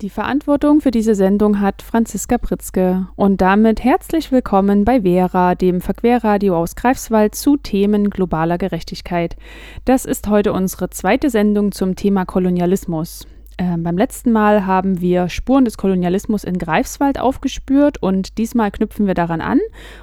Die Verantwortung für diese Sendung hat Franziska Pritzke. Und damit herzlich willkommen bei Vera, dem Verquerradio aus Greifswald zu Themen globaler Gerechtigkeit. Das ist heute unsere zweite Sendung zum Thema Kolonialismus. Beim letzten Mal haben wir Spuren des Kolonialismus in Greifswald aufgespürt und diesmal knüpfen wir daran an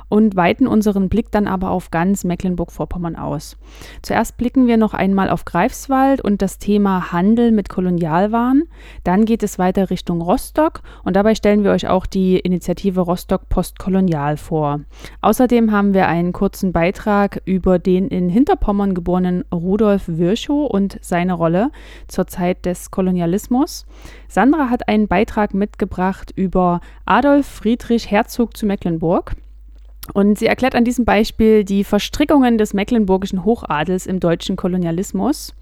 und weiten unseren Blick dann aber auf ganz Mecklenburg-Vorpommern aus. Zuerst blicken wir noch einmal auf Greifswald und das Thema Handel mit Kolonialwaren. Dann geht es weiter Richtung Rostock und dabei stellen wir euch auch die Initiative Rostock Postkolonial vor. Außerdem haben wir einen kurzen Beitrag über den in Hinterpommern geborenen Rudolf Virchow und seine Rolle zur Zeit des Kolonialismus. Sandra hat einen Beitrag mitgebracht über Adolf Friedrich Herzog zu Mecklenburg und sie erklärt an diesem Beispiel die Verstrickungen des mecklenburgischen Hochadels im deutschen Kolonialismus.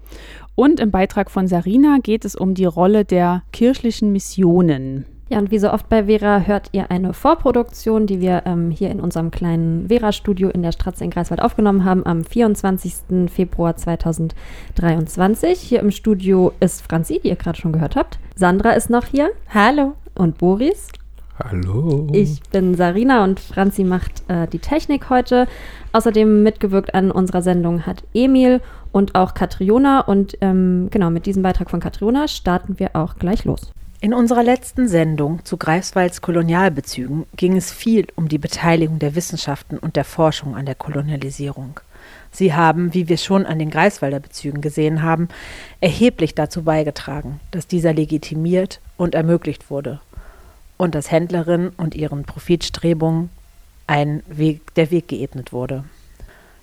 Und im Beitrag von Sarina geht es um die Rolle der kirchlichen Missionen. Ja, und wie so oft bei Vera hört ihr eine Vorproduktion, die wir hier in unserem kleinen Vera-Studio in der Stratze in Greifswald aufgenommen haben am 24. Februar 2023. Hier im Studio ist Franzi, die ihr gerade schon gehört habt. Sandra ist noch hier. Hallo. Und Boris. Hallo. Ich bin Sarina und Franzi macht die Technik heute. Außerdem mitgewirkt an unserer Sendung hat Emil und auch Katriona. Und genau, mit diesem Beitrag von Katriona starten wir auch gleich los. In unserer letzten Sendung zu Greifswalds Kolonialbezügen ging es viel um die Beteiligung der Wissenschaften und der Forschung an der Kolonialisierung. Sie haben, wie wir schon an den Greifswalder Bezügen gesehen haben, erheblich dazu beigetragen, dass dieser legitimiert und ermöglicht wurde und dass Händlerinnen und ihren Profitstrebungen der Weg geebnet wurde.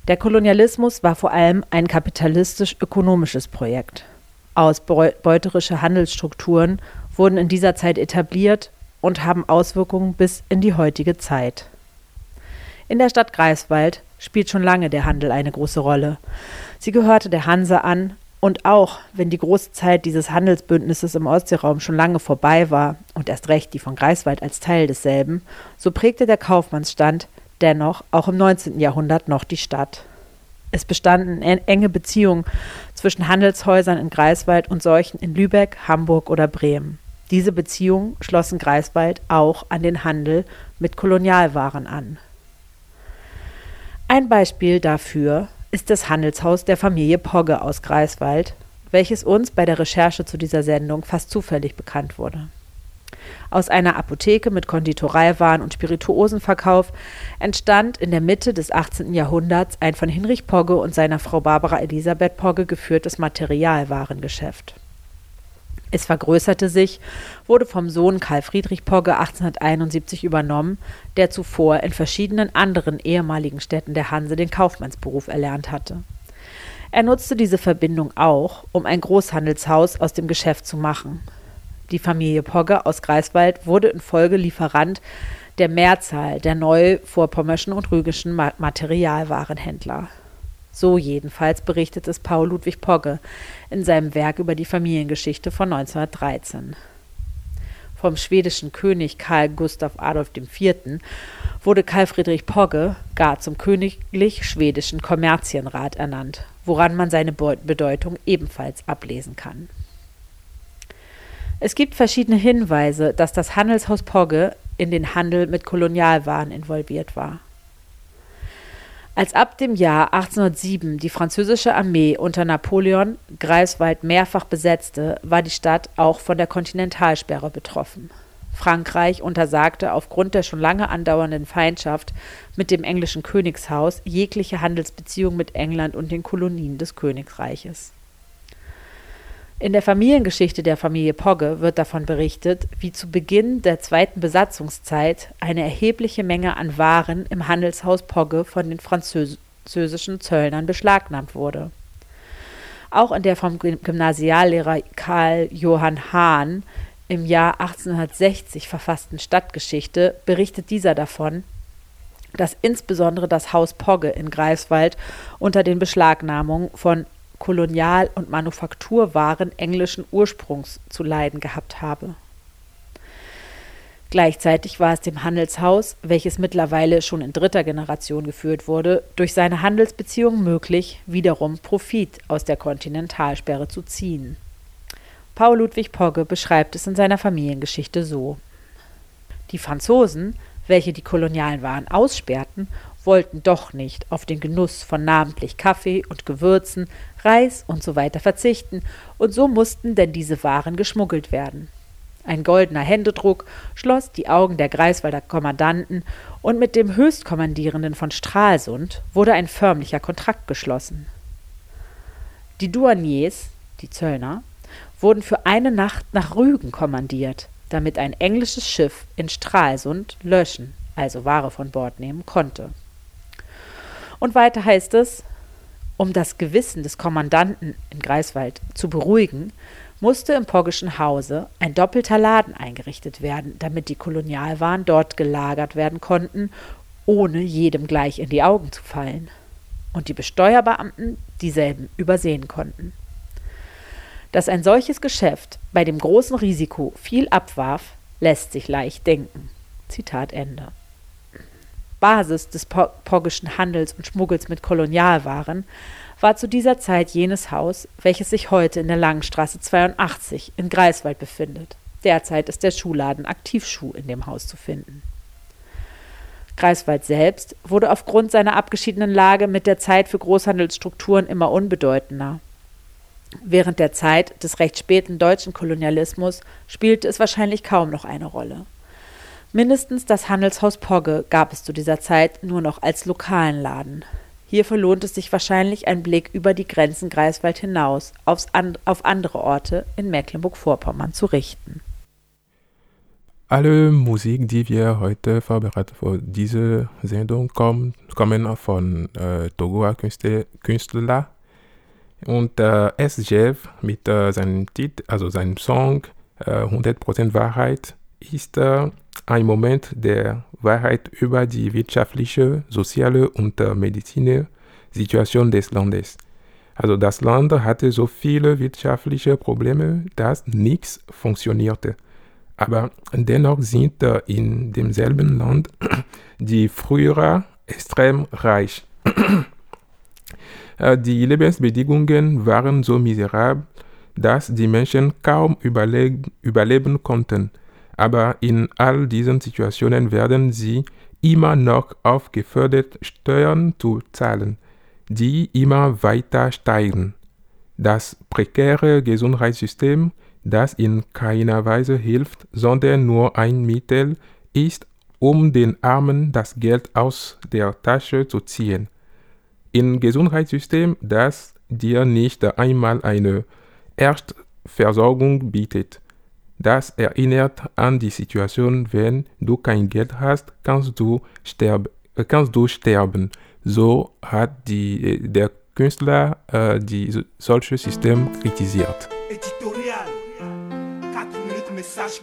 Der Kolonialismus war vor allem ein kapitalistisch-ökonomisches Projekt. Ausbeuterische Handelsstrukturen wurden in dieser Zeit etabliert und haben Auswirkungen bis in die heutige Zeit. In der Stadt Greifswald spielt schon lange der Handel eine große Rolle. Sie gehörte der Hanse an und auch wenn die große Zeit dieses Handelsbündnisses im Ostseeraum schon lange vorbei war und erst recht die von Greifswald als Teil desselben, so prägte der Kaufmannsstand dennoch auch im 19. Jahrhundert noch die Stadt. Es bestanden enge Beziehungen zwischen Handelshäusern in Greifswald und solchen in Lübeck, Hamburg oder Bremen. Diese Beziehungen schlossen Greifswald auch an den Handel mit Kolonialwaren an. Ein Beispiel dafür ist das Handelshaus der Familie Pogge aus Greifswald, welches uns bei der Recherche zu dieser Sendung fast zufällig bekannt wurde. Aus einer Apotheke mit Konditoreiwaren und Spirituosenverkauf entstand in der Mitte des 18. Jahrhunderts ein von Hinrich Pogge und seiner Frau Barbara Elisabeth Pogge geführtes Materialwarengeschäft. Es vergrößerte sich, wurde vom Sohn Karl Friedrich Pogge 1871 übernommen, der zuvor in verschiedenen anderen ehemaligen Städten der Hanse den Kaufmannsberuf erlernt hatte. Er nutzte diese Verbindung auch, um ein Großhandelshaus aus dem Geschäft zu machen. Die Familie Pogge aus Greifswald wurde in Folge Lieferant der Mehrzahl der neuvorpommerschen und rügischen Materialwarenhändler. So jedenfalls berichtet es Paul Ludwig Pogge in seinem Werk über die Familiengeschichte von 1913. Vom schwedischen König Karl Gustav Adolf IV. Wurde Karl Friedrich Pogge gar zum königlich-schwedischen Kommerzienrat ernannt, woran man seine Bedeutung ebenfalls ablesen kann. Es gibt verschiedene Hinweise, dass das Handelshaus Pogge in den Handel mit Kolonialwaren involviert war. Als ab dem Jahr 1807 die französische Armee unter Napoleon Greifswald mehrfach besetzte, war die Stadt auch von der Kontinentalsperre betroffen. Frankreich untersagte aufgrund der schon lange andauernden Feindschaft mit dem englischen Königshaus jegliche Handelsbeziehung mit England und den Kolonien des Königreiches. In der Familiengeschichte der Familie Pogge wird davon berichtet, wie zu Beginn der zweiten Besatzungszeit eine erhebliche Menge an Waren im Handelshaus Pogge von den französischen Zöllnern beschlagnahmt wurde. Auch in der vom Gymnasiallehrer Karl Johann Hahn im Jahr 1860 verfassten Stadtgeschichte berichtet dieser davon, dass insbesondere das Haus Pogge in Greifswald unter den Beschlagnahmungen von Kolonial- und Manufakturwaren englischen Ursprungs zu leiden gehabt habe. Gleichzeitig war es dem Handelshaus, welches mittlerweile schon in dritter Generation geführt wurde, durch seine Handelsbeziehungen möglich, wiederum Profit aus der Kontinentalsperre zu ziehen. Paul Ludwig Pogge beschreibt es in seiner Familiengeschichte so. Die Franzosen, welche die kolonialen Waren aussperrten, wollten doch nicht auf den Genuss von namentlich Kaffee und Gewürzen, Reis und so weiter verzichten, und so mussten denn diese Waren geschmuggelt werden. Ein goldener Händedruck schloss die Augen der Greifswalder Kommandanten, und mit dem Höchstkommandierenden von Stralsund wurde ein förmlicher Kontrakt geschlossen. Die Douaniers, die Zöllner, wurden für eine Nacht nach Rügen kommandiert, damit ein englisches Schiff in Stralsund löschen, also Ware von Bord nehmen konnte. Und weiter heißt es, um das Gewissen des Kommandanten in Greifswald zu beruhigen, musste im Poggeschen Hause ein doppelter Laden eingerichtet werden, damit die Kolonialwaren dort gelagert werden konnten, ohne jedem gleich in die Augen zu fallen, und die Besteuerbeamten dieselben übersehen konnten. Dass ein solches Geschäft bei dem großen Risiko viel abwarf, lässt sich leicht denken. Zitat Ende. Basis des poggeschen Handels und Schmuggels mit Kolonialwaren war zu dieser Zeit jenes Haus, welches sich heute in der Langenstraße 82 in Greifswald befindet. Derzeit ist der Schuhladen Aktivschuh in dem Haus zu finden. Greifswald selbst wurde aufgrund seiner abgeschiedenen Lage mit der Zeit für Großhandelsstrukturen immer unbedeutender. Während der Zeit des recht späten deutschen Kolonialismus spielte es wahrscheinlich kaum noch eine Rolle. Mindestens das Handelshaus Pogge gab es zu dieser Zeit nur noch als lokalen Laden. Hierfür lohnt es sich wahrscheinlich ein Blick über die Grenzen Greifswald hinaus auf andere Orte in Mecklenburg-Vorpommern zu richten. Alle Musik, die wir heute vorbereiten für diese Sendung, kommen von Togoer Künstler und S. Jeff mit seinem Song 100% Wahrheit ist ein Moment der Wahrheit über die wirtschaftliche, soziale und medizinische Situation des Landes. Also das Land hatte so viele wirtschaftliche Probleme, dass nichts funktionierte. Aber dennoch sind in demselben Land die früher extrem reich. Die Lebensbedingungen waren so miserabel, dass die Menschen kaum überleben konnten. Aber in all diesen Situationen werden sie immer noch aufgefordert, Steuern zu zahlen, die immer weiter steigen. Das prekäre Gesundheitssystem, das in keiner Weise hilft, sondern nur ein Mittel ist, um den Armen das Geld aus der Tasche zu ziehen. Ein Gesundheitssystem, das dir nicht einmal eine Erstversorgung bietet. Das erinnert an die Situation, wenn du kein Geld hast, kannst du sterben. So hat der Künstler solche System kritisiert. Editorial. 4 Minuten Message.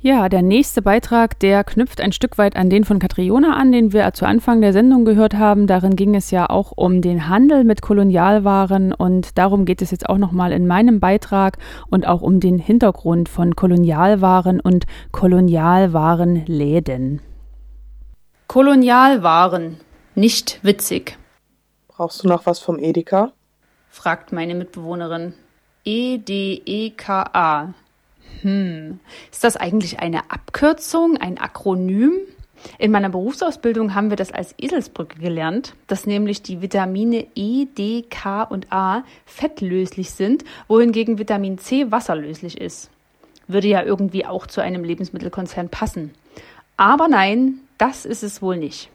Ja, der nächste Beitrag, der knüpft ein Stück weit an den von Katriona an, den wir zu Anfang der Sendung gehört haben. Darin ging es ja auch um den Handel mit Kolonialwaren und darum geht es jetzt auch nochmal in meinem Beitrag und auch um den Hintergrund von Kolonialwaren und Kolonialwarenläden. Kolonialwaren, nicht witzig. Brauchst du noch was vom Edeka? Fragt meine Mitbewohnerin. E-D-E-K-A. Ist das eigentlich eine Abkürzung, ein Akronym? In meiner Berufsausbildung haben wir das als Eselsbrücke gelernt, dass nämlich die Vitamine E, D, K und A fettlöslich sind, wohingegen Vitamin C wasserlöslich ist. Würde ja irgendwie auch zu einem Lebensmittelkonzern passen. Aber nein, das ist es wohl nicht.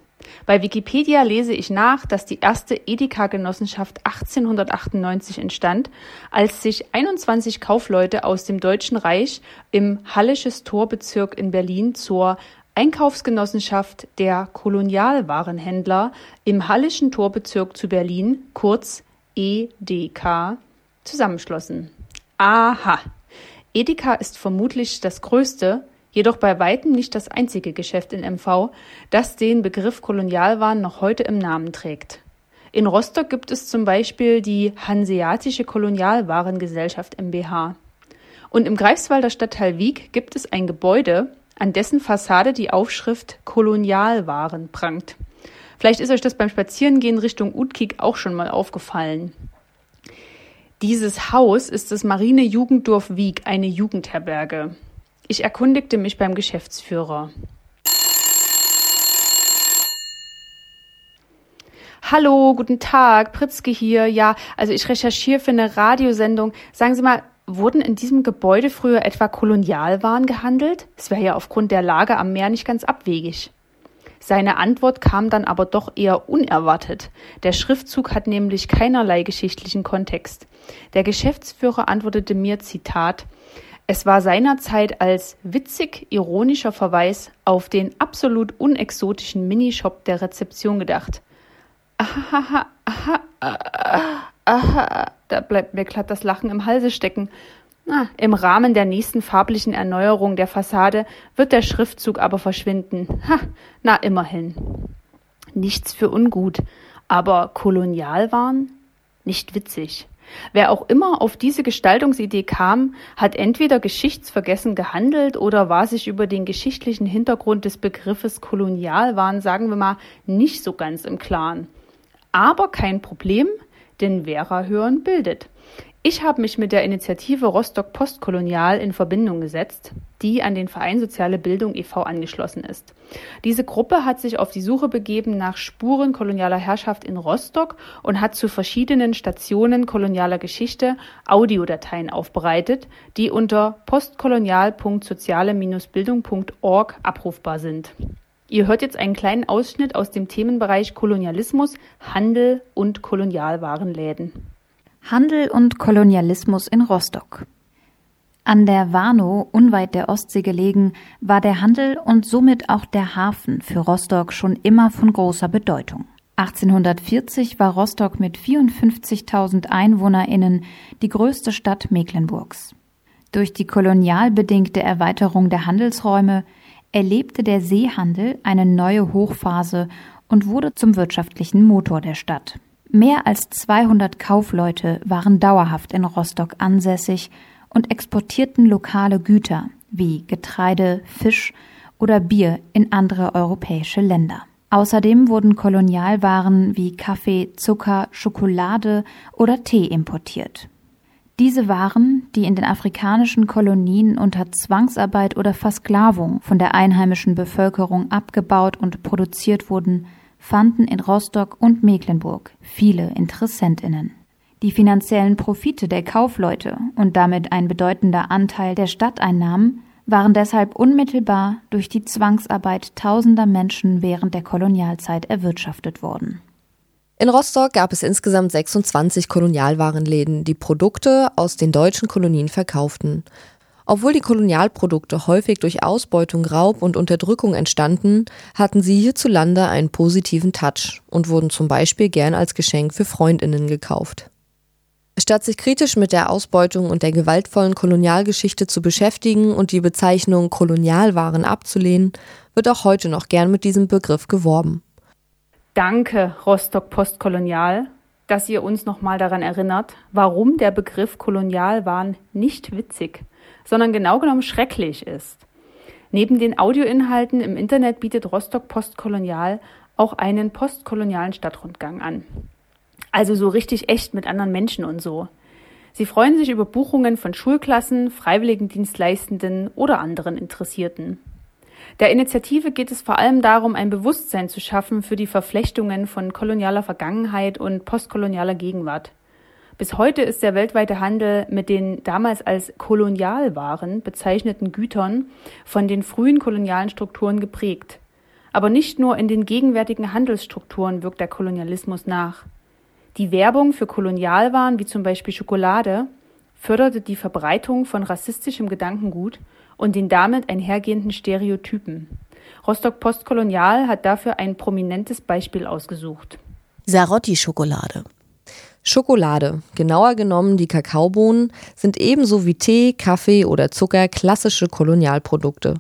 Bei Wikipedia lese ich nach, dass die erste Edeka-Genossenschaft 1898 entstand, als sich 21 Kaufleute aus dem Deutschen Reich im Hallisches Torbezirk in Berlin zur Einkaufsgenossenschaft der Kolonialwarenhändler im Hallischen Torbezirk zu Berlin, kurz EDK, zusammenschlossen. Aha, Edeka ist vermutlich das größte, jedoch bei weitem nicht das einzige Geschäft in MV, das den Begriff Kolonialwaren noch heute im Namen trägt. In Rostock gibt es zum Beispiel die Hanseatische Kolonialwarengesellschaft mbH. Und im Greifswalder Stadtteil Wieck gibt es ein Gebäude, an dessen Fassade die Aufschrift Kolonialwaren prangt. Vielleicht ist euch das beim Spazierengehen Richtung Utkik auch schon mal aufgefallen. Dieses Haus ist das Marinejugenddorf Wieck, eine Jugendherberge. Ich erkundigte mich beim Geschäftsführer. Hallo, guten Tag, Pritzke hier. Ja, also ich recherchiere für eine Radiosendung. Sagen Sie mal, wurden in diesem Gebäude früher etwa Kolonialwaren gehandelt? Das wäre ja aufgrund der Lage am Meer nicht ganz abwegig. Seine Antwort kam dann aber doch eher unerwartet. Der Schriftzug hat nämlich keinerlei geschichtlichen Kontext. Der Geschäftsführer antwortete mir, Zitat, es war seinerzeit als witzig ironischer Verweis auf den absolut unexotischen Minishop der Rezeption gedacht. Aha, aha, aha, aha, da bleibt mir glatt das Lachen im Halse stecken. Im Rahmen der nächsten farblichen Erneuerung der Fassade wird der Schriftzug aber verschwinden. Na, immerhin. Nichts für ungut, aber Kolonialwaren? Nicht witzig. Wer auch immer auf diese Gestaltungsidee kam, hat entweder geschichtsvergessen gehandelt oder war sich über den geschichtlichen Hintergrund des Begriffes Kolonialwaren, sagen wir mal, nicht so ganz im Klaren. Aber kein Problem, denn Vera hören bildet. Ich habe mich mit der Initiative Rostock Postkolonial in Verbindung gesetzt, die an den Verein Soziale Bildung e.V. angeschlossen ist. Diese Gruppe hat sich auf die Suche begeben nach Spuren kolonialer Herrschaft in Rostock und hat zu verschiedenen Stationen kolonialer Geschichte Audiodateien aufbereitet, die unter postkolonial.soziale-bildung.org abrufbar sind. Ihr hört jetzt einen kleinen Ausschnitt aus dem Themenbereich Kolonialismus, Handel und Kolonialwarenläden. Handel und Kolonialismus in Rostock. An der Warnow, unweit der Ostsee gelegen, war der Handel und somit auch der Hafen für Rostock schon immer von großer Bedeutung. 1840 war Rostock mit 54.000 EinwohnerInnen die größte Stadt Mecklenburgs. Durch die kolonial bedingte Erweiterung der Handelsräume erlebte der Seehandel eine neue Hochphase und wurde zum wirtschaftlichen Motor der Stadt. Mehr als 200 Kaufleute waren dauerhaft in Rostock ansässig und exportierten lokale Güter wie Getreide, Fisch oder Bier in andere europäische Länder. Außerdem wurden Kolonialwaren wie Kaffee, Zucker, Schokolade oder Tee importiert. Diese Waren, die in den afrikanischen Kolonien unter Zwangsarbeit oder Versklavung von der einheimischen Bevölkerung abgebaut und produziert wurden, fanden in Rostock und Mecklenburg viele InteressentInnen. Die finanziellen Profite der Kaufleute und damit ein bedeutender Anteil der Stadteinnahmen waren deshalb unmittelbar durch die Zwangsarbeit tausender Menschen während der Kolonialzeit erwirtschaftet worden. In Rostock gab es insgesamt 26 Kolonialwarenläden, die Produkte aus den deutschen Kolonien verkauften. Obwohl die Kolonialprodukte häufig durch Ausbeutung, Raub und Unterdrückung entstanden, hatten sie hierzulande einen positiven Touch und wurden zum Beispiel gern als Geschenk für FreundInnen gekauft. Statt sich kritisch mit der Ausbeutung und der gewaltvollen Kolonialgeschichte zu beschäftigen und die Bezeichnung Kolonialwaren abzulehnen, wird auch heute noch gern mit diesem Begriff geworben. Danke, Rostock Postkolonial, dass ihr uns nochmal daran erinnert, warum der Begriff Kolonialwaren nicht witzig, sondern genau genommen schrecklich ist. Neben den Audioinhalten im Internet bietet Rostock Postkolonial auch einen postkolonialen Stadtrundgang an. Also so richtig echt mit anderen Menschen und so. Sie freuen sich über Buchungen von Schulklassen, Freiwilligendienstleistenden oder anderen Interessierten. Der Initiative geht es vor allem darum, ein Bewusstsein zu schaffen für die Verflechtungen von kolonialer Vergangenheit und postkolonialer Gegenwart. Bis heute ist der weltweite Handel mit den damals als Kolonialwaren bezeichneten Gütern von den frühen kolonialen Strukturen geprägt. Aber nicht nur in den gegenwärtigen Handelsstrukturen wirkt der Kolonialismus nach. Die Werbung für Kolonialwaren, wie zum Beispiel Schokolade, förderte die Verbreitung von rassistischem Gedankengut und den damit einhergehenden Stereotypen. Rostock Postkolonial hat dafür ein prominentes Beispiel ausgesucht. Sarotti-Schokolade. Schokolade, genauer genommen die Kakaobohnen, sind ebenso wie Tee, Kaffee oder Zucker klassische Kolonialprodukte.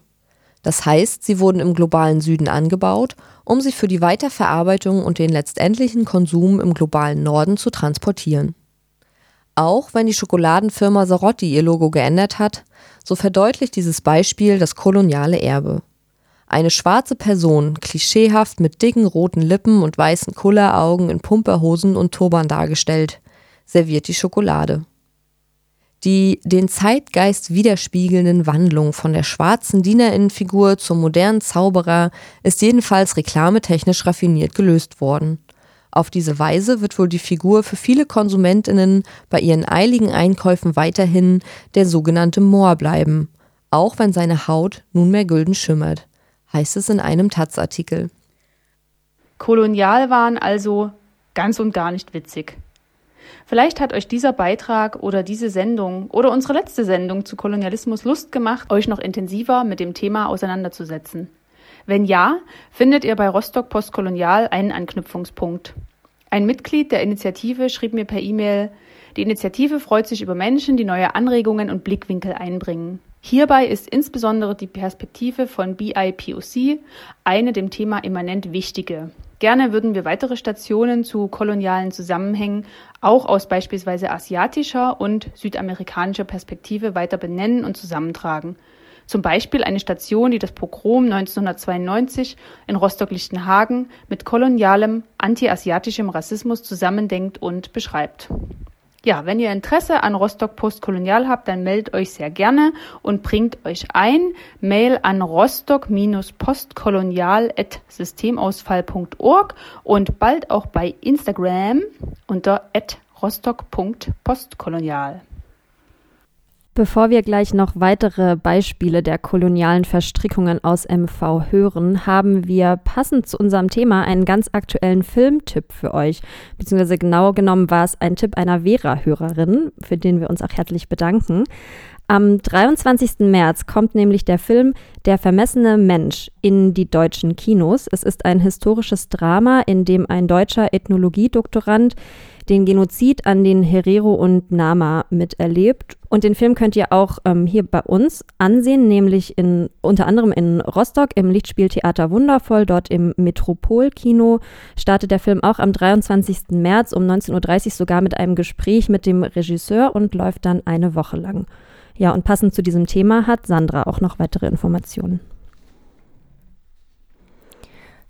Das heißt, sie wurden im globalen Süden angebaut, um sie für die Weiterverarbeitung und den letztendlichen Konsum im globalen Norden zu transportieren. Auch wenn die Schokoladenfirma Sarotti ihr Logo geändert hat, so verdeutlicht dieses Beispiel das koloniale Erbe. Eine schwarze Person, klischeehaft mit dicken roten Lippen und weißen Kulleraugen in Pumperhosen und Turban dargestellt, serviert die Schokolade. Die den Zeitgeist widerspiegelnden Wandlung von der schwarzen Dienerinnenfigur zum modernen Zauberer ist jedenfalls reklametechnisch raffiniert gelöst worden. Auf diese Weise wird wohl die Figur für viele KonsumentInnen bei ihren eiligen Einkäufen weiterhin der sogenannte Moor bleiben, auch wenn seine Haut nunmehr gülden schimmert, heißt es in einem Taz-Artikel. Kolonialwaren also ganz und gar nicht witzig. Vielleicht hat euch dieser Beitrag oder diese Sendung oder unsere letzte Sendung zu Kolonialismus Lust gemacht, euch noch intensiver mit dem Thema auseinanderzusetzen. Wenn ja, findet ihr bei Rostock Postkolonial einen Anknüpfungspunkt. Ein Mitglied der Initiative schrieb mir per E-Mail: Die Initiative freut sich über Menschen, die neue Anregungen und Blickwinkel einbringen. Hierbei ist insbesondere die Perspektive von BIPOC eine dem Thema immanent wichtige. Gerne würden wir weitere Stationen zu kolonialen Zusammenhängen auch aus beispielsweise asiatischer und südamerikanischer Perspektive weiter benennen und zusammentragen. Zum Beispiel eine Station, die das Pogrom 1992 in Rostock-Lichtenhagen mit kolonialem, antiasiatischem Rassismus zusammendenkt und beschreibt. Ja, wenn ihr Interesse an Rostock Postkolonial habt, dann meldet euch sehr gerne und bringt euch ein. Mail an rostock-postkolonial@systemausfall.org und bald auch bei Instagram unter @rostock.postkolonial. Bevor wir gleich noch weitere Beispiele der kolonialen Verstrickungen aus MV hören, haben wir passend zu unserem Thema einen ganz aktuellen Filmtipp für euch. Beziehungsweise genau genommen war es ein Tipp einer Vera-Hörerin, für den wir uns auch herzlich bedanken. Am 23. März kommt nämlich der Film Der vermessene Mensch in die deutschen Kinos. Es ist ein historisches Drama, in dem ein deutscher Ethnologiedoktorand den Genozid an den Herero und Nama miterlebt. Und den Film könnt ihr auch hier bei uns ansehen, nämlich unter anderem in Rostock im Lichtspieltheater Wundervoll, dort im Metropolkino. Startet der Film auch am 23. März um 19:30 Uhr sogar mit einem Gespräch mit dem Regisseur und läuft dann eine Woche lang. Ja, und passend zu diesem Thema hat Sandra auch noch weitere Informationen.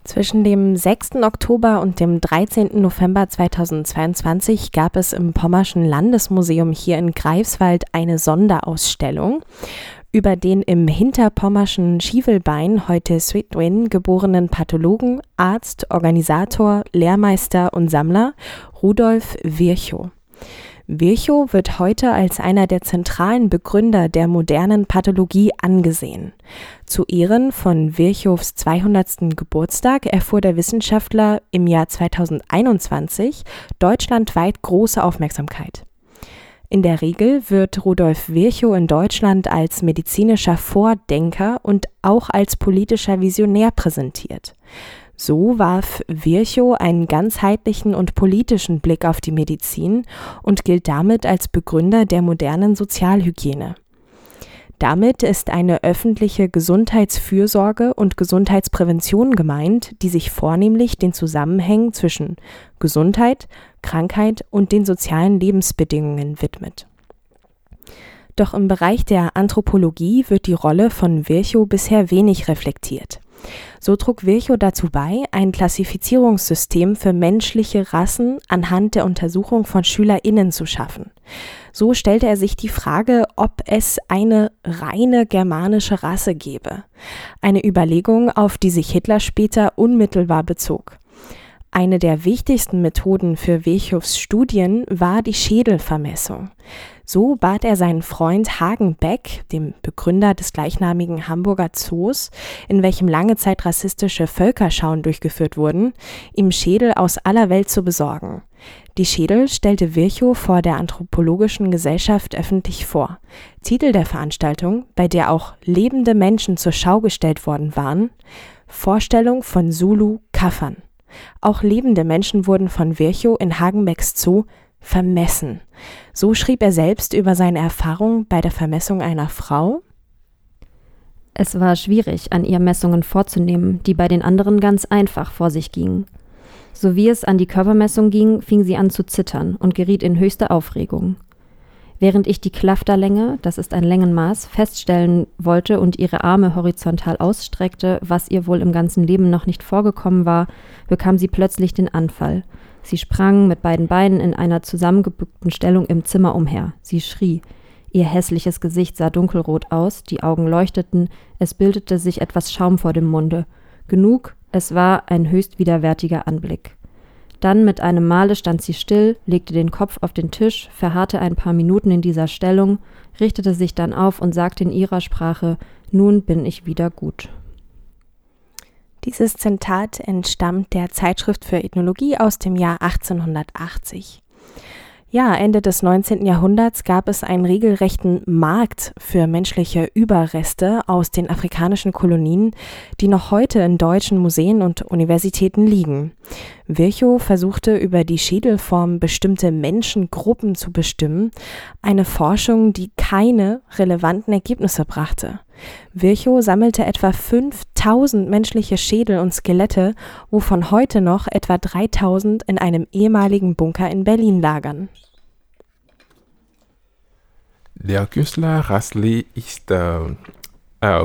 Zwischen dem 6. Oktober und dem 13. November 2022 gab es im Pommerschen Landesmuseum hier in Greifswald eine Sonderausstellung über den im hinterpommerschen Schievelbein, heute Sweetwin, geborenen Pathologen, Arzt, Organisator, Lehrmeister und Sammler Rudolf Virchow. Virchow wird heute als einer der zentralen Begründer der modernen Pathologie angesehen. Zu Ehren von Virchows 200. Geburtstag erfuhr der Wissenschaftler im Jahr 2021 deutschlandweit große Aufmerksamkeit. In der Regel wird Rudolf Virchow in Deutschland als medizinischer Vordenker und auch als politischer Visionär präsentiert. So warf Virchow einen ganzheitlichen und politischen Blick auf die Medizin und gilt damit als Begründer der modernen Sozialhygiene. Damit ist eine öffentliche Gesundheitsfürsorge und Gesundheitsprävention gemeint, die sich vornehmlich den Zusammenhängen zwischen Gesundheit, Krankheit und den sozialen Lebensbedingungen widmet. Doch im Bereich der Anthropologie wird die Rolle von Virchow bisher wenig reflektiert. So trug Virchow dazu bei, ein Klassifizierungssystem für menschliche Rassen anhand der Untersuchung von SchülerInnen zu schaffen. So stellte er sich die Frage, ob es eine reine germanische Rasse gäbe. Eine Überlegung, auf die sich Hitler später unmittelbar bezog. Eine der wichtigsten Methoden für Virchows Studien war die Schädelvermessung. So bat er seinen Freund Hagenbeck, dem Begründer des gleichnamigen Hamburger Zoos, in welchem lange Zeit rassistische Völkerschauen durchgeführt wurden, ihm Schädel aus aller Welt zu besorgen. Die Schädel stellte Virchow vor der Anthropologischen Gesellschaft öffentlich vor. Titel der Veranstaltung, bei der auch lebende Menschen zur Schau gestellt worden waren: Vorstellung von Zulu Kaffern. Auch lebende Menschen wurden von Virchow in Hagenbecks Zoo vermessen. So schrieb er selbst über seine Erfahrung bei der Vermessung einer Frau: Es war schwierig, an ihr Messungen vorzunehmen, die bei den anderen ganz einfach vor sich gingen. So wie es an die Körpermessung ging, fing sie an zu zittern und geriet in höchste Aufregung. Während ich die Klafterlänge, das ist ein Längenmaß, feststellen wollte und ihre Arme horizontal ausstreckte, was ihr wohl im ganzen Leben noch nicht vorgekommen war, bekam sie plötzlich den Anfall. Sie sprang mit beiden Beinen in einer zusammengebückten Stellung im Zimmer umher. Sie schrie. Ihr hässliches Gesicht sah dunkelrot aus, die Augen leuchteten, es bildete sich etwas Schaum vor dem Munde. Genug, es war ein höchst widerwärtiger Anblick. Dann mit einem Male stand sie still, legte den Kopf auf den Tisch, verharrte ein paar Minuten in dieser Stellung, richtete sich dann auf und sagte in ihrer Sprache: »Nun bin ich wieder gut.« Dieses Zitat entstammt der Zeitschrift für Ethnologie aus dem Jahr 1880. Ja, Ende des 19. Jahrhunderts gab es einen regelrechten Markt für menschliche Überreste aus den afrikanischen Kolonien, die noch heute in deutschen Museen und Universitäten liegen. Virchow versuchte über die Schädelform bestimmte Menschengruppen zu bestimmen, eine Forschung, die keine relevanten Ergebnisse brachte. Virchow sammelte etwa 5000 menschliche Schädel und Skelette, wovon heute noch etwa 3000 in einem ehemaligen Bunker in Berlin lagern. Der Künstler Rasli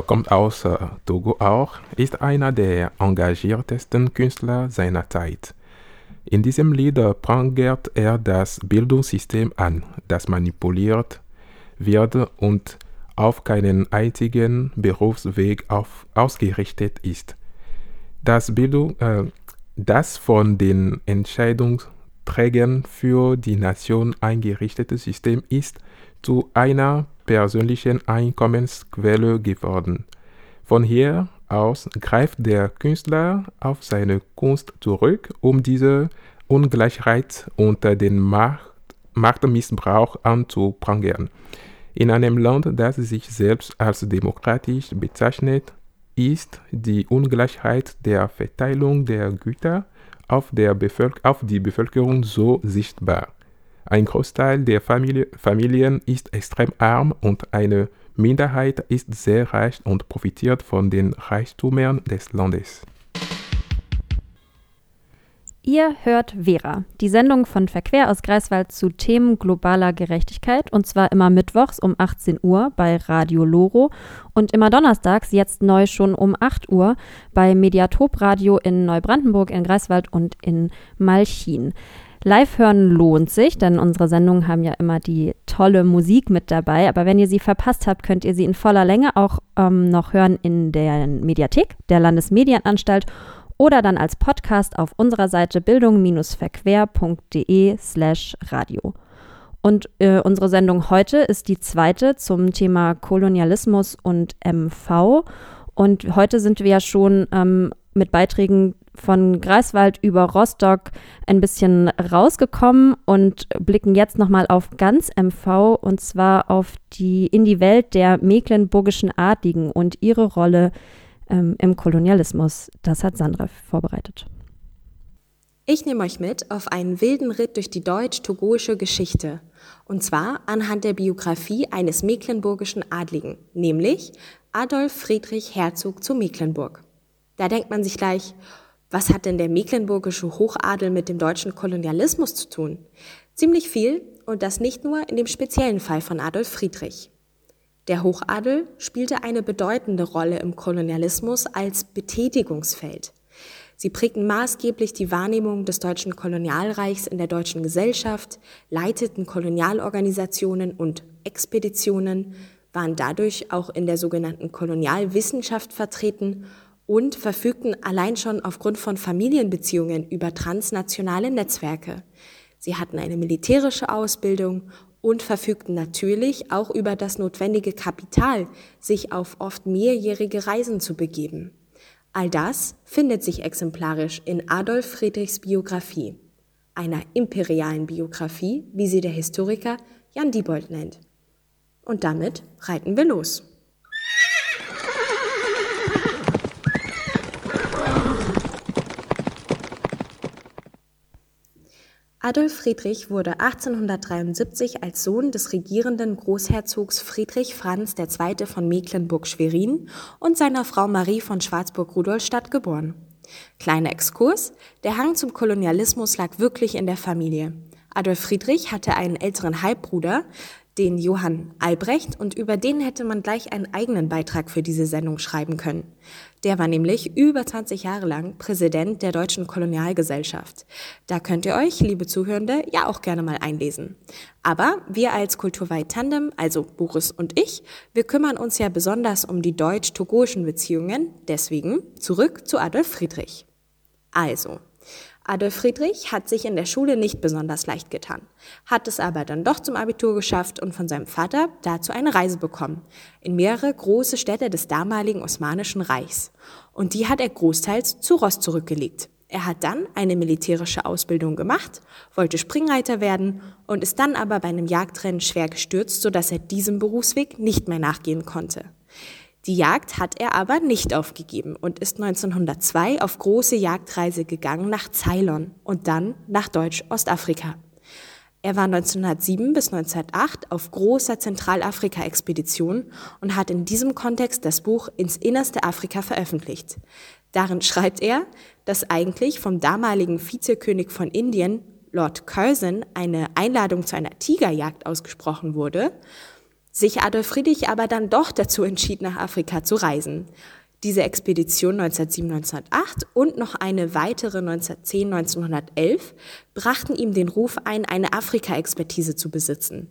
kommt aus Togo auch, ist einer der engagiertesten Künstler seiner Zeit. In diesem Lied prangert er das Bildungssystem an, das manipuliert wird und auf keinen einzigen Berufsweg ausgerichtet ist. Das von den Entscheidungsträgern für die Nation eingerichtete System ist zu einer persönlichen Einkommensquelle geworden. Von hier aus greift der Künstler auf seine Kunst zurück, um diese Ungleichheit unter den Machtmissbrauch anzuprangern. In einem Land, das sich selbst als demokratisch bezeichnet, ist die Ungleichheit der Verteilung der Güter auf die Bevölkerung so sichtbar. Ein Großteil der Familien ist extrem arm und eine Minderheit ist sehr reich und profitiert von den Reichtümern des Landes. Ihr hört Vera, die Sendung von Verquer aus Greifswald zu Themen globaler Gerechtigkeit, und zwar immer mittwochs um 18 Uhr bei Radio Loro und immer donnerstags, jetzt neu schon um 8 Uhr, bei Mediatop Radio in Neubrandenburg, in Greifswald und in Malchin. Live hören lohnt sich, denn unsere Sendungen haben ja immer die tolle Musik mit dabei, aber wenn ihr sie verpasst habt, könnt ihr sie in voller Länge auch noch hören in der Mediathek der Landesmedienanstalt oder dann als Podcast auf unserer Seite bildung-verquer.de/radio. Und unsere Sendung heute ist die zweite zum Thema Kolonialismus und MV. Und heute sind wir ja schon mit Beiträgen von Greifswald über Rostock ein bisschen rausgekommen und blicken jetzt nochmal auf ganz MV, und zwar in die Welt der mecklenburgischen Adligen und ihre Rolle im Kolonialismus. Das hat Sandra vorbereitet. Ich nehme euch mit auf einen wilden Ritt durch die deutsch-togoische Geschichte. Und zwar anhand der Biografie eines mecklenburgischen Adligen, nämlich Adolf Friedrich Herzog zu Mecklenburg. Da denkt man sich gleich, was hat denn der mecklenburgische Hochadel mit dem deutschen Kolonialismus zu tun? Ziemlich viel, und das nicht nur in dem speziellen Fall von Adolf Friedrich. Der Hochadel spielte eine bedeutende Rolle im Kolonialismus als Betätigungsfeld. Sie prägten maßgeblich die Wahrnehmung des deutschen Kolonialreichs in der deutschen Gesellschaft, leiteten Kolonialorganisationen und Expeditionen, waren dadurch auch in der sogenannten Kolonialwissenschaft vertreten und verfügten allein schon aufgrund von Familienbeziehungen über transnationale Netzwerke. Sie hatten eine militärische Ausbildung und verfügten natürlich auch über das notwendige Kapital, sich auf oft mehrjährige Reisen zu begeben. All das findet sich exemplarisch in Adolf Friedrichs Biografie, einer imperialen Biografie, wie sie der Historiker Jan Diebold nennt. Und damit reiten wir los. Adolf Friedrich wurde 1873 als Sohn des regierenden Großherzogs Friedrich Franz II. Von Mecklenburg-Schwerin und seiner Frau Marie von Schwarzburg-Rudolstadt geboren. Kleiner Exkurs: Der Hang zum Kolonialismus lag wirklich in der Familie. Adolf Friedrich hatte einen älteren Halbbruder, den Johann Albrecht, und über den hätte man gleich einen eigenen Beitrag für diese Sendung schreiben können. Der war nämlich über 20 Jahre lang Präsident der Deutschen Kolonialgesellschaft. Da könnt ihr euch, liebe Zuhörende, ja auch gerne mal einlesen. Aber wir als Kulturweit Tandem, also Boris und ich, wir kümmern uns ja besonders um die deutsch-togoischen Beziehungen, deswegen zurück zu Adolf Friedrich. Also, Adolf Friedrich hat sich in der Schule nicht besonders leicht getan, hat es aber dann doch zum Abitur geschafft und von seinem Vater dazu eine Reise bekommen, in mehrere große Städte des damaligen Osmanischen Reichs. Und die hat er großteils zu Rost zurückgelegt. Er hat dann eine militärische Ausbildung gemacht, wollte Springreiter werden und ist dann aber bei einem Jagdrennen schwer gestürzt, sodass er diesem Berufsweg nicht mehr nachgehen konnte. Die Jagd hat er aber nicht aufgegeben und ist 1902 auf große Jagdreise gegangen nach Ceylon und dann nach Deutsch-Ostafrika. Er war 1907 bis 1908 auf großer Zentralafrika-Expedition und hat in diesem Kontext das Buch »Ins innerste Afrika« veröffentlicht. Darin schreibt er, dass eigentlich vom damaligen Vizekönig von Indien, Lord Curzon, eine Einladung zu einer Tigerjagd ausgesprochen wurde, sich Adolf Friedrich aber dann doch dazu entschied, nach Afrika zu reisen. Diese Expedition 1907, 1908 und noch eine weitere 1910, 1911 brachten ihm den Ruf ein, eine Afrika-Expertise zu besitzen.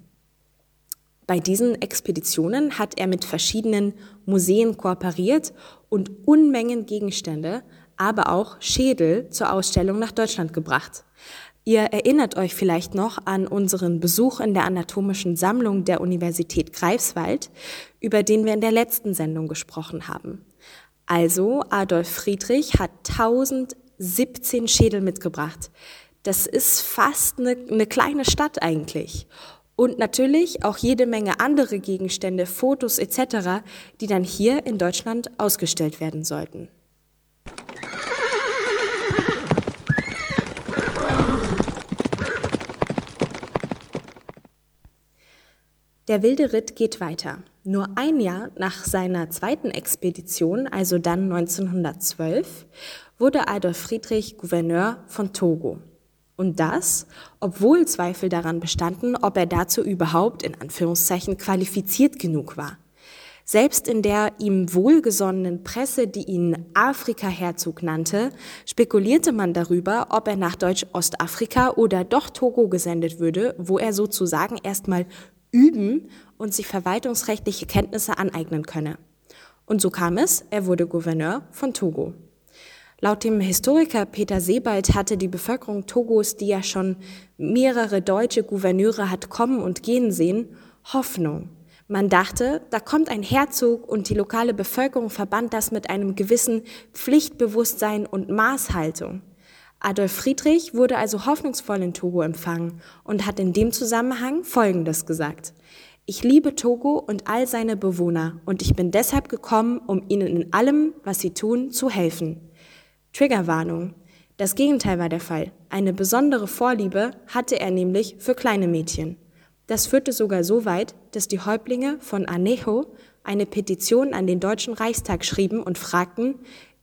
Bei diesen Expeditionen hat er mit verschiedenen Museen kooperiert und Unmengen Gegenstände, aber auch Schädel zur Ausstellung nach Deutschland gebracht. Ihr erinnert euch vielleicht noch an unseren Besuch in der anatomischen Sammlung der Universität Greifswald, über den wir in der letzten Sendung gesprochen haben. Also Adolf Friedrich hat 1017 Schädel mitgebracht. Das ist fast eine kleine Stadt eigentlich. Und natürlich auch jede Menge andere Gegenstände, Fotos etc., die dann hier in Deutschland ausgestellt werden sollten. Der wilde Ritt geht weiter. Nur ein Jahr nach seiner zweiten Expedition, also dann 1912, wurde Adolf Friedrich Gouverneur von Togo. Und das, obwohl Zweifel daran bestanden, ob er dazu überhaupt in Anführungszeichen qualifiziert genug war. Selbst in der ihm wohlgesonnenen Presse, die ihn Afrika-Herzog nannte, spekulierte man darüber, ob er nach Deutsch-Ostafrika oder doch Togo gesendet würde, wo er sozusagen erstmal üben und sich verwaltungsrechtliche Kenntnisse aneignen könne. Und so kam es, er wurde Gouverneur von Togo. Laut dem Historiker Peter Sebald hatte die Bevölkerung Togos, die ja schon mehrere deutsche Gouverneure hat kommen und gehen sehen, Hoffnung. Man dachte, da kommt ein Herzog und die lokale Bevölkerung verband das mit einem gewissen Pflichtbewusstsein und Maßhaltung. Adolf Friedrich wurde also hoffnungsvoll in Togo empfangen und hat in dem Zusammenhang Folgendes gesagt: Ich liebe Togo und all seine Bewohner und ich bin deshalb gekommen, um ihnen in allem, was sie tun, zu helfen. Triggerwarnung. Das Gegenteil war der Fall. Eine besondere Vorliebe hatte er nämlich für kleine Mädchen. Das führte sogar so weit, dass die Häuptlinge von Anejo eine Petition an den Deutschen Reichstag schrieben und fragten: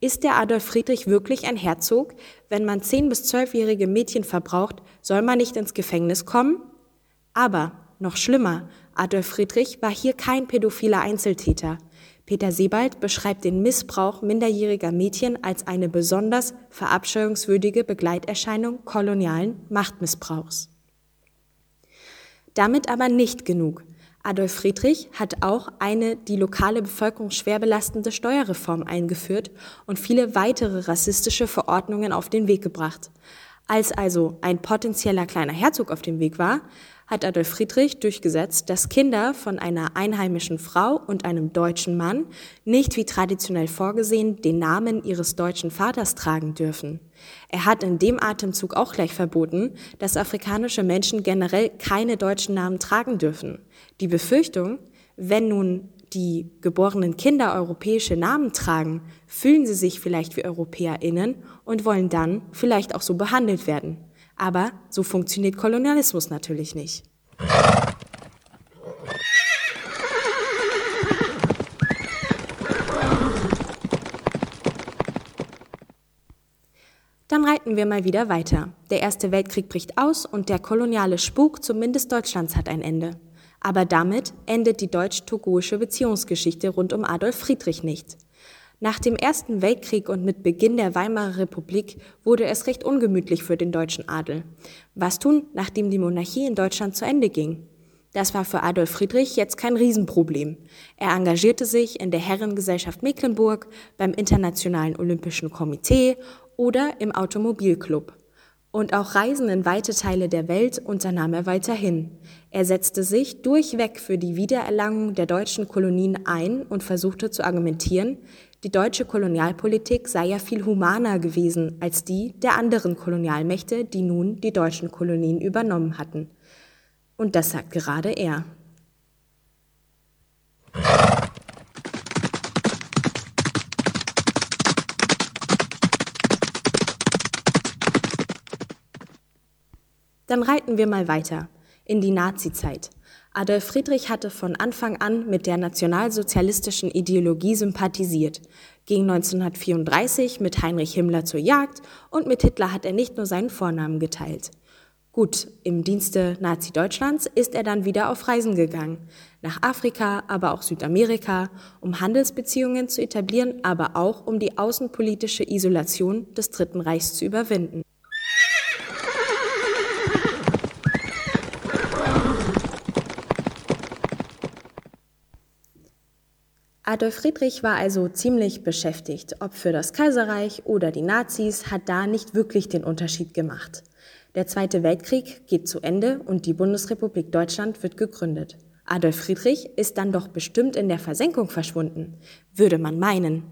Ist der Adolf Friedrich wirklich ein Herzog? Wenn man 10- bis 12-jährige Mädchen verbraucht, soll man nicht ins Gefängnis kommen? Aber, noch schlimmer, Adolf Friedrich war hier kein pädophiler Einzeltäter. Peter Sebald beschreibt den Missbrauch minderjähriger Mädchen als eine besonders verabscheuungswürdige Begleiterscheinung kolonialen Machtmissbrauchs. Damit aber nicht genug. Adolf Friedrich hat auch eine die lokale Bevölkerung schwer belastende Steuerreform eingeführt und viele weitere rassistische Verordnungen auf den Weg gebracht. Als also ein potenzieller kleiner Herzog auf dem Weg war, hat Adolf Friedrich durchgesetzt, dass Kinder von einer einheimischen Frau und einem deutschen Mann nicht wie traditionell vorgesehen den Namen ihres deutschen Vaters tragen dürfen. Er hat in dem Atemzug auch gleich verboten, dass afrikanische Menschen generell keine deutschen Namen tragen dürfen. Die Befürchtung, wenn nun die geborenen Kinder europäische Namen tragen, fühlen sie sich vielleicht wie EuropäerInnen und wollen dann vielleicht auch so behandelt werden. Aber so funktioniert Kolonialismus natürlich nicht. Dann reiten wir mal wieder weiter. Der Erste Weltkrieg bricht aus und der koloniale Spuk zumindest Deutschlands hat ein Ende. Aber damit endet die deutsch-togoische Beziehungsgeschichte rund um Adolf Friedrich nicht. Nach dem Ersten Weltkrieg und mit Beginn der Weimarer Republik wurde es recht ungemütlich für den deutschen Adel. Was tun, nachdem die Monarchie in Deutschland zu Ende ging? Das war für Adolf Friedrich jetzt kein Riesenproblem. Er engagierte sich in der Herrengesellschaft Mecklenburg, beim Internationalen Olympischen Komitee oder im Automobilclub. Und auch Reisen in weite Teile der Welt unternahm er weiterhin. Er setzte sich durchweg für die Wiedererlangung der deutschen Kolonien ein und versuchte zu argumentieren, die deutsche Kolonialpolitik sei ja viel humaner gewesen als die der anderen Kolonialmächte, die nun die deutschen Kolonien übernommen hatten. Und das sagt gerade er. Dann reiten wir mal weiter, in die Nazizeit. Adolf Friedrich hatte von Anfang an mit der nationalsozialistischen Ideologie sympathisiert, ging 1934 mit Heinrich Himmler zur Jagd und mit Hitler hat er nicht nur seinen Vornamen geteilt. Gut, im Dienste Nazi-Deutschlands ist er dann wieder auf Reisen gegangen, nach Afrika, aber auch Südamerika, um Handelsbeziehungen zu etablieren, aber auch um die außenpolitische Isolation des Dritten Reichs zu überwinden. Adolf Friedrich war also ziemlich beschäftigt, ob für das Kaiserreich oder die Nazis, hat da nicht wirklich den Unterschied gemacht. Der Zweite Weltkrieg geht zu Ende und die Bundesrepublik Deutschland wird gegründet. Adolf Friedrich ist dann doch bestimmt in der Versenkung verschwunden, würde man meinen.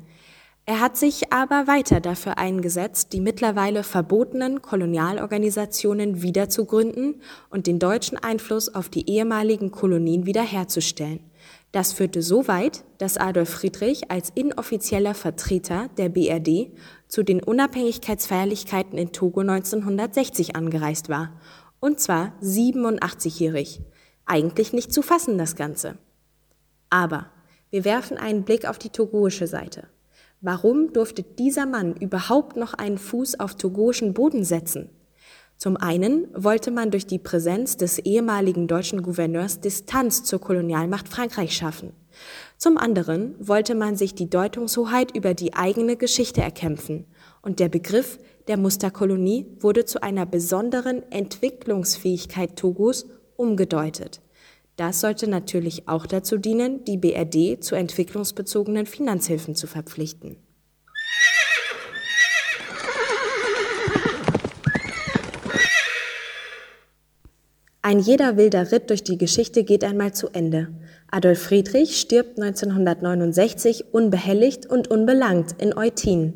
Er hat sich aber weiter dafür eingesetzt, die mittlerweile verbotenen Kolonialorganisationen wieder zu gründen und den deutschen Einfluss auf die ehemaligen Kolonien wiederherzustellen. Das führte so weit, dass Adolf Friedrich als inoffizieller Vertreter der BRD zu den Unabhängigkeitsfeierlichkeiten in Togo 1960 angereist war. Und zwar 87-jährig. Eigentlich nicht zu fassen, das Ganze. Aber wir werfen einen Blick auf die togoische Seite. Warum durfte dieser Mann überhaupt noch einen Fuß auf togoischen Boden setzen? Zum einen wollte man durch die Präsenz des ehemaligen deutschen Gouverneurs Distanz zur Kolonialmacht Frankreich schaffen. Zum anderen wollte man sich die Deutungshoheit über die eigene Geschichte erkämpfen. Und der Begriff der Musterkolonie wurde zu einer besonderen Entwicklungsfähigkeit Togos umgedeutet. Das sollte natürlich auch dazu dienen, die BRD zu entwicklungsbezogenen Finanzhilfen zu verpflichten. Ein jeder wilder Ritt durch die Geschichte geht einmal zu Ende. Adolf Friedrich stirbt 1969 unbehelligt und unbelangt in Eutin.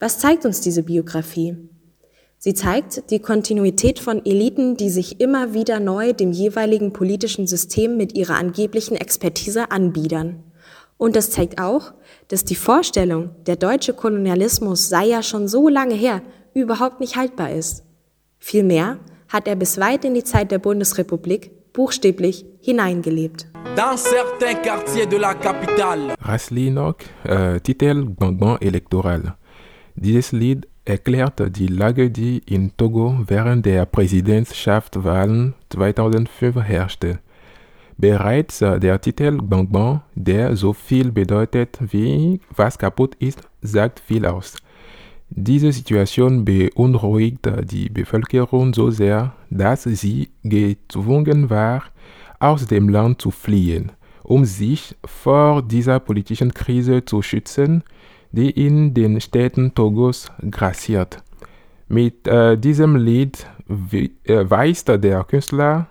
Was zeigt uns diese Biografie? Sie zeigt die Kontinuität von Eliten, die sich immer wieder neu dem jeweiligen politischen System mit ihrer angeblichen Expertise anbiedern. Und das zeigt auch, dass die Vorstellung, der deutsche Kolonialismus sei ja schon so lange her, überhaupt nicht haltbar ist. Vielmehr hat er bis weit in die Zeit der Bundesrepublik buchstäblich hineingelebt. Raslinok, Titel Gondon elektoral. Dieses Lied erklärt die Lage, die in Togo während der Präsidentschaftswahlen 2005 herrschte. Bereits der Titel Gondon, der so viel bedeutet wie was kaputt ist, sagt viel aus. Diese Situation beunruhigt die Bevölkerung so sehr, dass sie gezwungen war, aus dem Land zu fliehen, um sich vor dieser politischen Krise zu schützen, die in den Städten Togos grassiert. Mit diesem Lied weist der Künstler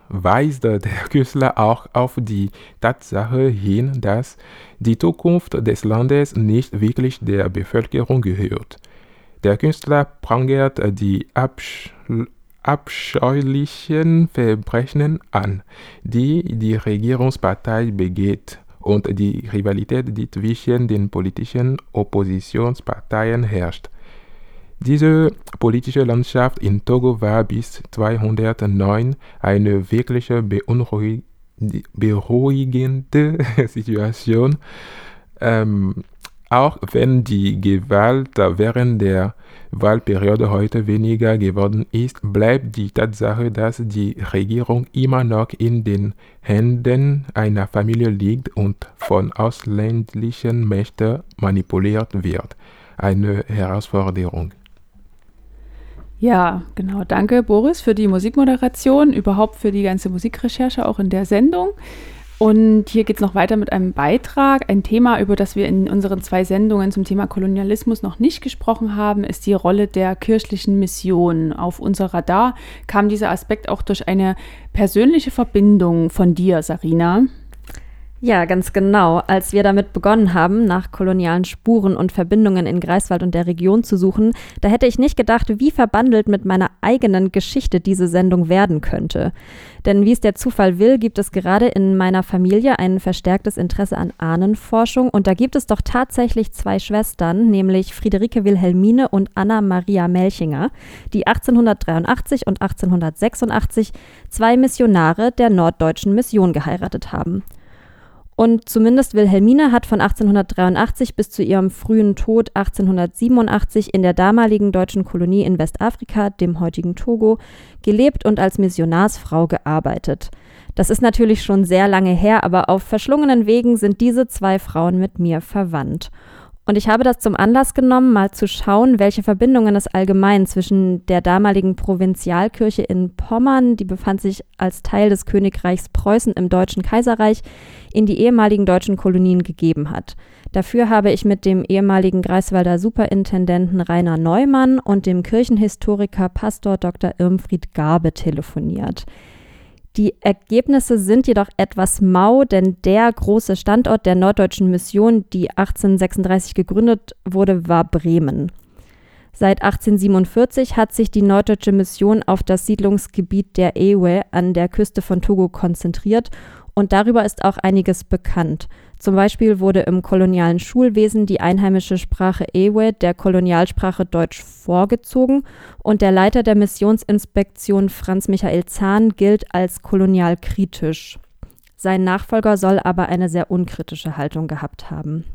auch auf die Tatsache hin, dass die Zukunft des Landes nicht wirklich der Bevölkerung gehört. Der Künstler prangert die abscheulichen Verbrechen an, die die Regierungspartei begeht und die Rivalität, die zwischen den politischen Oppositionsparteien herrscht. Diese politische Landschaft in Togo war bis 2009 eine wirklich beruhigende Situation. Auch wenn die Gewalt während der Wahlperiode heute weniger geworden ist, bleibt die Tatsache, dass die Regierung immer noch in den Händen einer Familie liegt und von ausländischen Mächten manipuliert wird. Eine Herausforderung. Ja, genau. Danke, Boris, für die Musikmoderation, überhaupt für die ganze Musikrecherche auch in der Sendung. Und hier geht es noch weiter mit einem Beitrag. Ein Thema, über das wir in unseren 2 Sendungen zum Thema Kolonialismus noch nicht gesprochen haben, ist die Rolle der kirchlichen Mission. Auf unser Radar kam dieser Aspekt auch durch eine persönliche Verbindung von dir, Sarina. Ja, ganz genau. Als wir damit begonnen haben, nach kolonialen Spuren und Verbindungen in Greifswald und der Region zu suchen, da hätte ich nicht gedacht, wie verbandelt mit meiner eigenen Geschichte diese Sendung werden könnte. Denn wie es der Zufall will, gibt es gerade in meiner Familie ein verstärktes Interesse an Ahnenforschung. Und da gibt es doch tatsächlich 2 Schwestern, nämlich Friederike Wilhelmine und Anna Maria Melchinger, die 1883 und 1886 2 Missionare der Norddeutschen Mission geheiratet haben. Und zumindest Wilhelmine hat von 1883 bis zu ihrem frühen Tod 1887 in der damaligen deutschen Kolonie in Westafrika, dem heutigen Togo, gelebt und als Missionarsfrau gearbeitet. Das ist natürlich schon sehr lange her, aber auf verschlungenen Wegen sind diese 2 Frauen mit mir verwandt. Und ich habe das zum Anlass genommen, mal zu schauen, welche Verbindungen es allgemein zwischen der damaligen Provinzialkirche in Pommern, die befand sich als Teil des Königreichs Preußen im Deutschen Kaiserreich, in die ehemaligen deutschen Kolonien gegeben hat. Dafür habe ich mit dem ehemaligen Greifswalder Superintendenten Rainer Neumann und dem Kirchenhistoriker Pastor Dr. Irmfried Garbe telefoniert. Die Ergebnisse sind jedoch etwas mau, denn der große Standort der Norddeutschen Mission, die 1836 gegründet wurde, war Bremen. Seit 1847 hat sich die Norddeutsche Mission auf das Siedlungsgebiet der Ewe an der Küste von Togo konzentriert und darüber ist auch einiges bekannt. Zum Beispiel wurde im kolonialen Schulwesen die einheimische Sprache Ewe der Kolonialsprache Deutsch vorgezogen und der Leiter der Missionsinspektion Franz Michael Zahn gilt als kolonialkritisch. Sein Nachfolger soll aber eine sehr unkritische Haltung gehabt haben.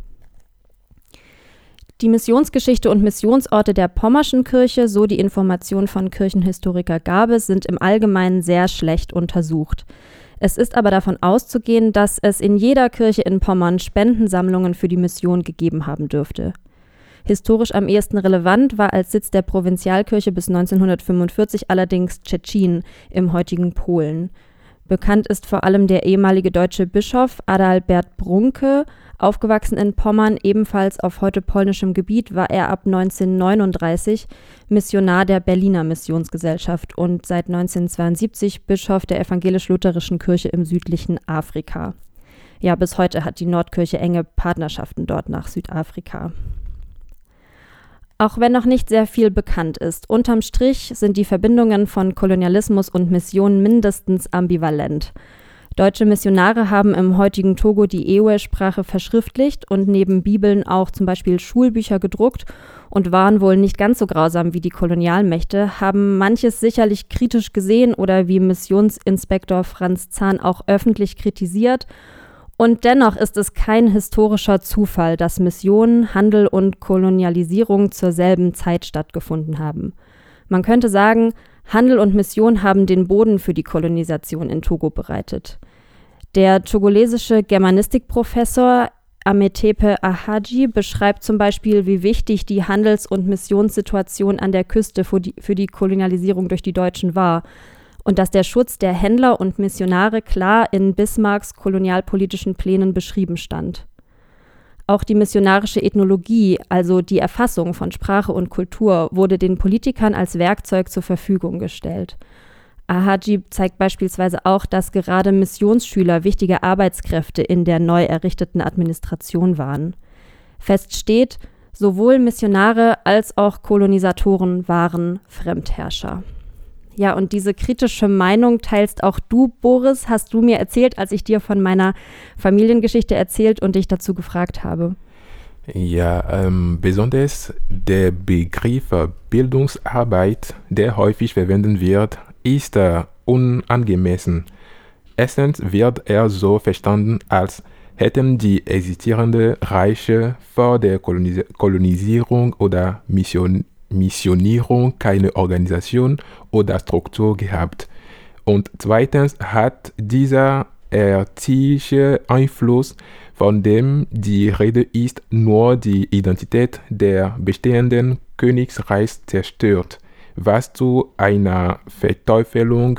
Die Missionsgeschichte und Missionsorte der Pommerschen Kirche, so die Information von Kirchenhistoriker Garbe, sind im Allgemeinen sehr schlecht untersucht. Es ist aber davon auszugehen, dass es in jeder Kirche in Pommern Spendensammlungen für die Mission gegeben haben dürfte. Historisch am ehesten relevant war als Sitz der Provinzialkirche bis 1945 allerdings Szczecin im heutigen Polen. Bekannt ist vor allem der ehemalige deutsche Bischof Adalbert Brunke. Aufgewachsen in Pommern, ebenfalls auf heute polnischem Gebiet, war er ab 1939 Missionar der Berliner Missionsgesellschaft und seit 1972 Bischof der evangelisch-lutherischen Kirche im südlichen Afrika. Ja, bis heute hat die Nordkirche enge Partnerschaften dort nach Südafrika. Auch wenn noch nicht sehr viel bekannt ist, unterm Strich sind die Verbindungen von Kolonialismus und Mission mindestens ambivalent. Deutsche Missionare haben im heutigen Togo die Ewe-Sprache verschriftlicht und neben Bibeln auch zum Beispiel Schulbücher gedruckt und waren wohl nicht ganz so grausam wie die Kolonialmächte, haben manches sicherlich kritisch gesehen oder wie Missionsinspektor Franz Zahn auch öffentlich kritisiert. Und dennoch ist es kein historischer Zufall, dass Missionen, Handel und Kolonialisierung zur selben Zeit stattgefunden haben. Man könnte sagen, Handel und Mission haben den Boden für die Kolonisation in Togo bereitet. Der togolesische Germanistikprofessor Ametepe Ahaji beschreibt zum Beispiel, wie wichtig die Handels- und Missionssituation an der Küste für die Kolonialisierung durch die Deutschen war und dass der Schutz der Händler und Missionare klar in Bismarcks kolonialpolitischen Plänen beschrieben stand. Auch die missionarische Ethnologie, also die Erfassung von Sprache und Kultur, wurde den Politikern als Werkzeug zur Verfügung gestellt. Ahaji zeigt beispielsweise auch, dass gerade Missionsschüler wichtige Arbeitskräfte in der neu errichteten Administration waren. Fest steht, sowohl Missionare als auch Kolonisatoren waren Fremdherrscher. Ja, und diese kritische Meinung teilst auch du, Boris, hast du mir erzählt, als ich dir von meiner Familiengeschichte erzählt und dich dazu gefragt habe. Ja, besonders der Begriff Bildungsarbeit, der häufig verwendet wird, ist unangemessen. Erstens wird er so verstanden, als hätten die existierenden Reiche vor der Kolonisierung oder Mission Missionierung keine Organisation oder Struktur gehabt. Und zweitens hat dieser erzieherische Einfluss, von dem die Rede ist, nur die Identität der bestehenden Königreichs zerstört, was zu einer Verteufelung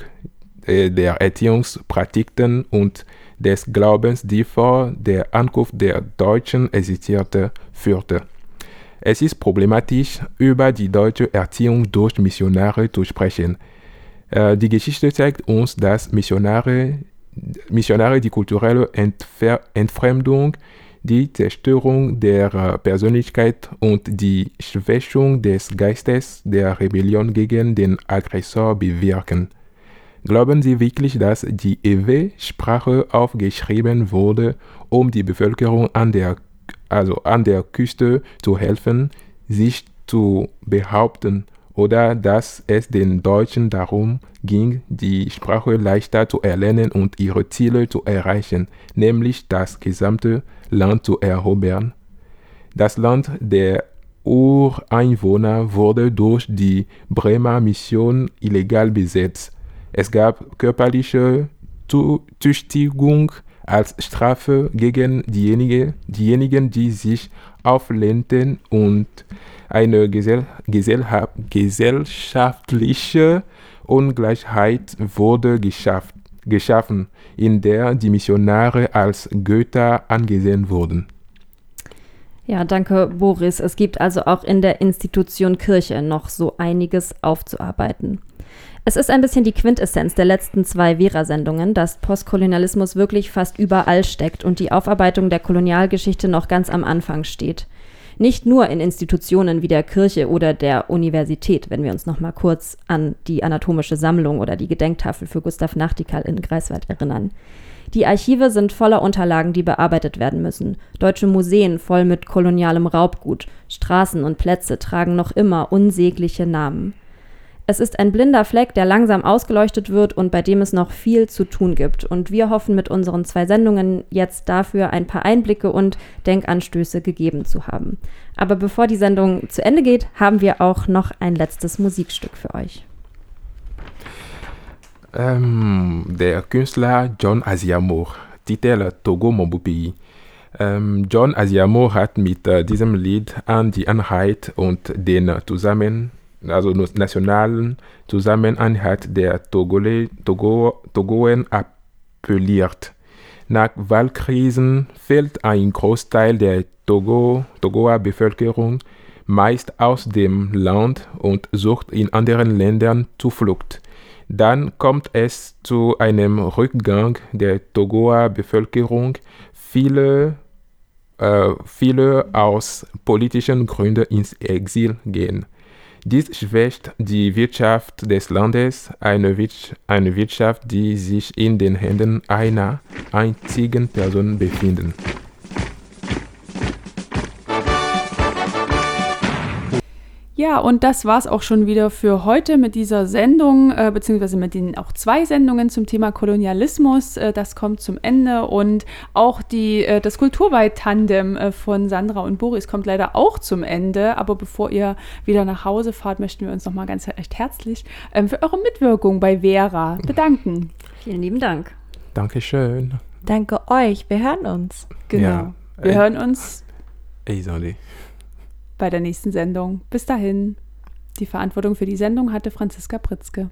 der Erziehungspraktiken und des Glaubens, die vor der Ankunft der Deutschen existierte, führte. Es ist problematisch, über die deutsche Erziehung durch Missionare zu sprechen. Die Geschichte zeigt uns, dass Missionare die kulturelle Entfremdung, die Zerstörung der Persönlichkeit und die Schwächung des Geistes der Rebellion gegen den Aggressor bewirken. Glauben Sie wirklich, dass die Ewe-Sprache aufgeschrieben wurde, um die Bevölkerung an der Küste zu helfen, sich zu behaupten, oder dass es den Deutschen darum ging, die Sprache leichter zu erlernen und ihre Ziele zu erreichen, nämlich das gesamte Land zu erobern? Das Land der Ureinwohner wurde durch die Bremer Mission illegal besetzt. Es gab körperliche Züchtigung als Strafe gegen diejenigen, die sich auflehnten, und eine gesellschaftliche Ungleichheit wurde geschaffen, in der die Missionare als Götter angesehen wurden. Ja, danke, Boris. Es gibt also auch in der Institution Kirche noch so einiges aufzuarbeiten. Es ist ein bisschen die Quintessenz der letzten 2 Vera-Sendungen, dass Postkolonialismus wirklich fast überall steckt und die Aufarbeitung der Kolonialgeschichte noch ganz am Anfang steht. Nicht nur in Institutionen wie der Kirche oder der Universität, wenn wir uns noch mal kurz an die anatomische Sammlung oder die Gedenktafel für Gustav Nachtigall in Greifswald erinnern. Die Archive sind voller Unterlagen, die bearbeitet werden müssen. Deutsche Museen voll mit kolonialem Raubgut. Straßen und Plätze tragen noch immer unsägliche Namen. Es ist ein blinder Fleck, der langsam ausgeleuchtet wird und bei dem es noch viel zu tun gibt. Und wir hoffen, mit unseren 2 Sendungen jetzt dafür ein paar Einblicke und Denkanstöße gegeben zu haben. Aber bevor die Sendung zu Ende geht, haben wir auch noch ein letztes Musikstück für euch. Der Künstler John Aziamor, Titel Togo Mon Beau Pays. John Aziamor hat mit diesem Lied an die Einheit und den nationalen Zusammenhalt der Togoen appelliert. Nach Wahlkrisen fällt ein Großteil der Togoer Bevölkerung meist aus dem Land und sucht in anderen Ländern Zuflucht. Dann kommt es zu einem Rückgang der Togoer Bevölkerung. Viele aus politischen Gründen ins Exil gehen. Dies schwächt die Wirtschaft des Landes, eine Wirtschaft, die sich in den Händen einer einzigen Person befindet. Ja, und das war's auch schon wieder für heute mit dieser Sendung, beziehungsweise mit den auch 2 Sendungen zum Thema Kolonialismus. Das kommt zum Ende, und auch das Kulturweit-Tandem von Sandra und Boris kommt leider auch zum Ende. Aber bevor ihr wieder nach Hause fahrt, möchten wir uns nochmal ganz recht herzlich für eure Mitwirkung bei Vera bedanken. Vielen lieben Dank. Dankeschön. Danke euch. Wir hören uns. Genau. Ja, wir hören uns. Bei der nächsten Sendung. Bis dahin. Die Verantwortung für die Sendung hatte Franziska Pritzke.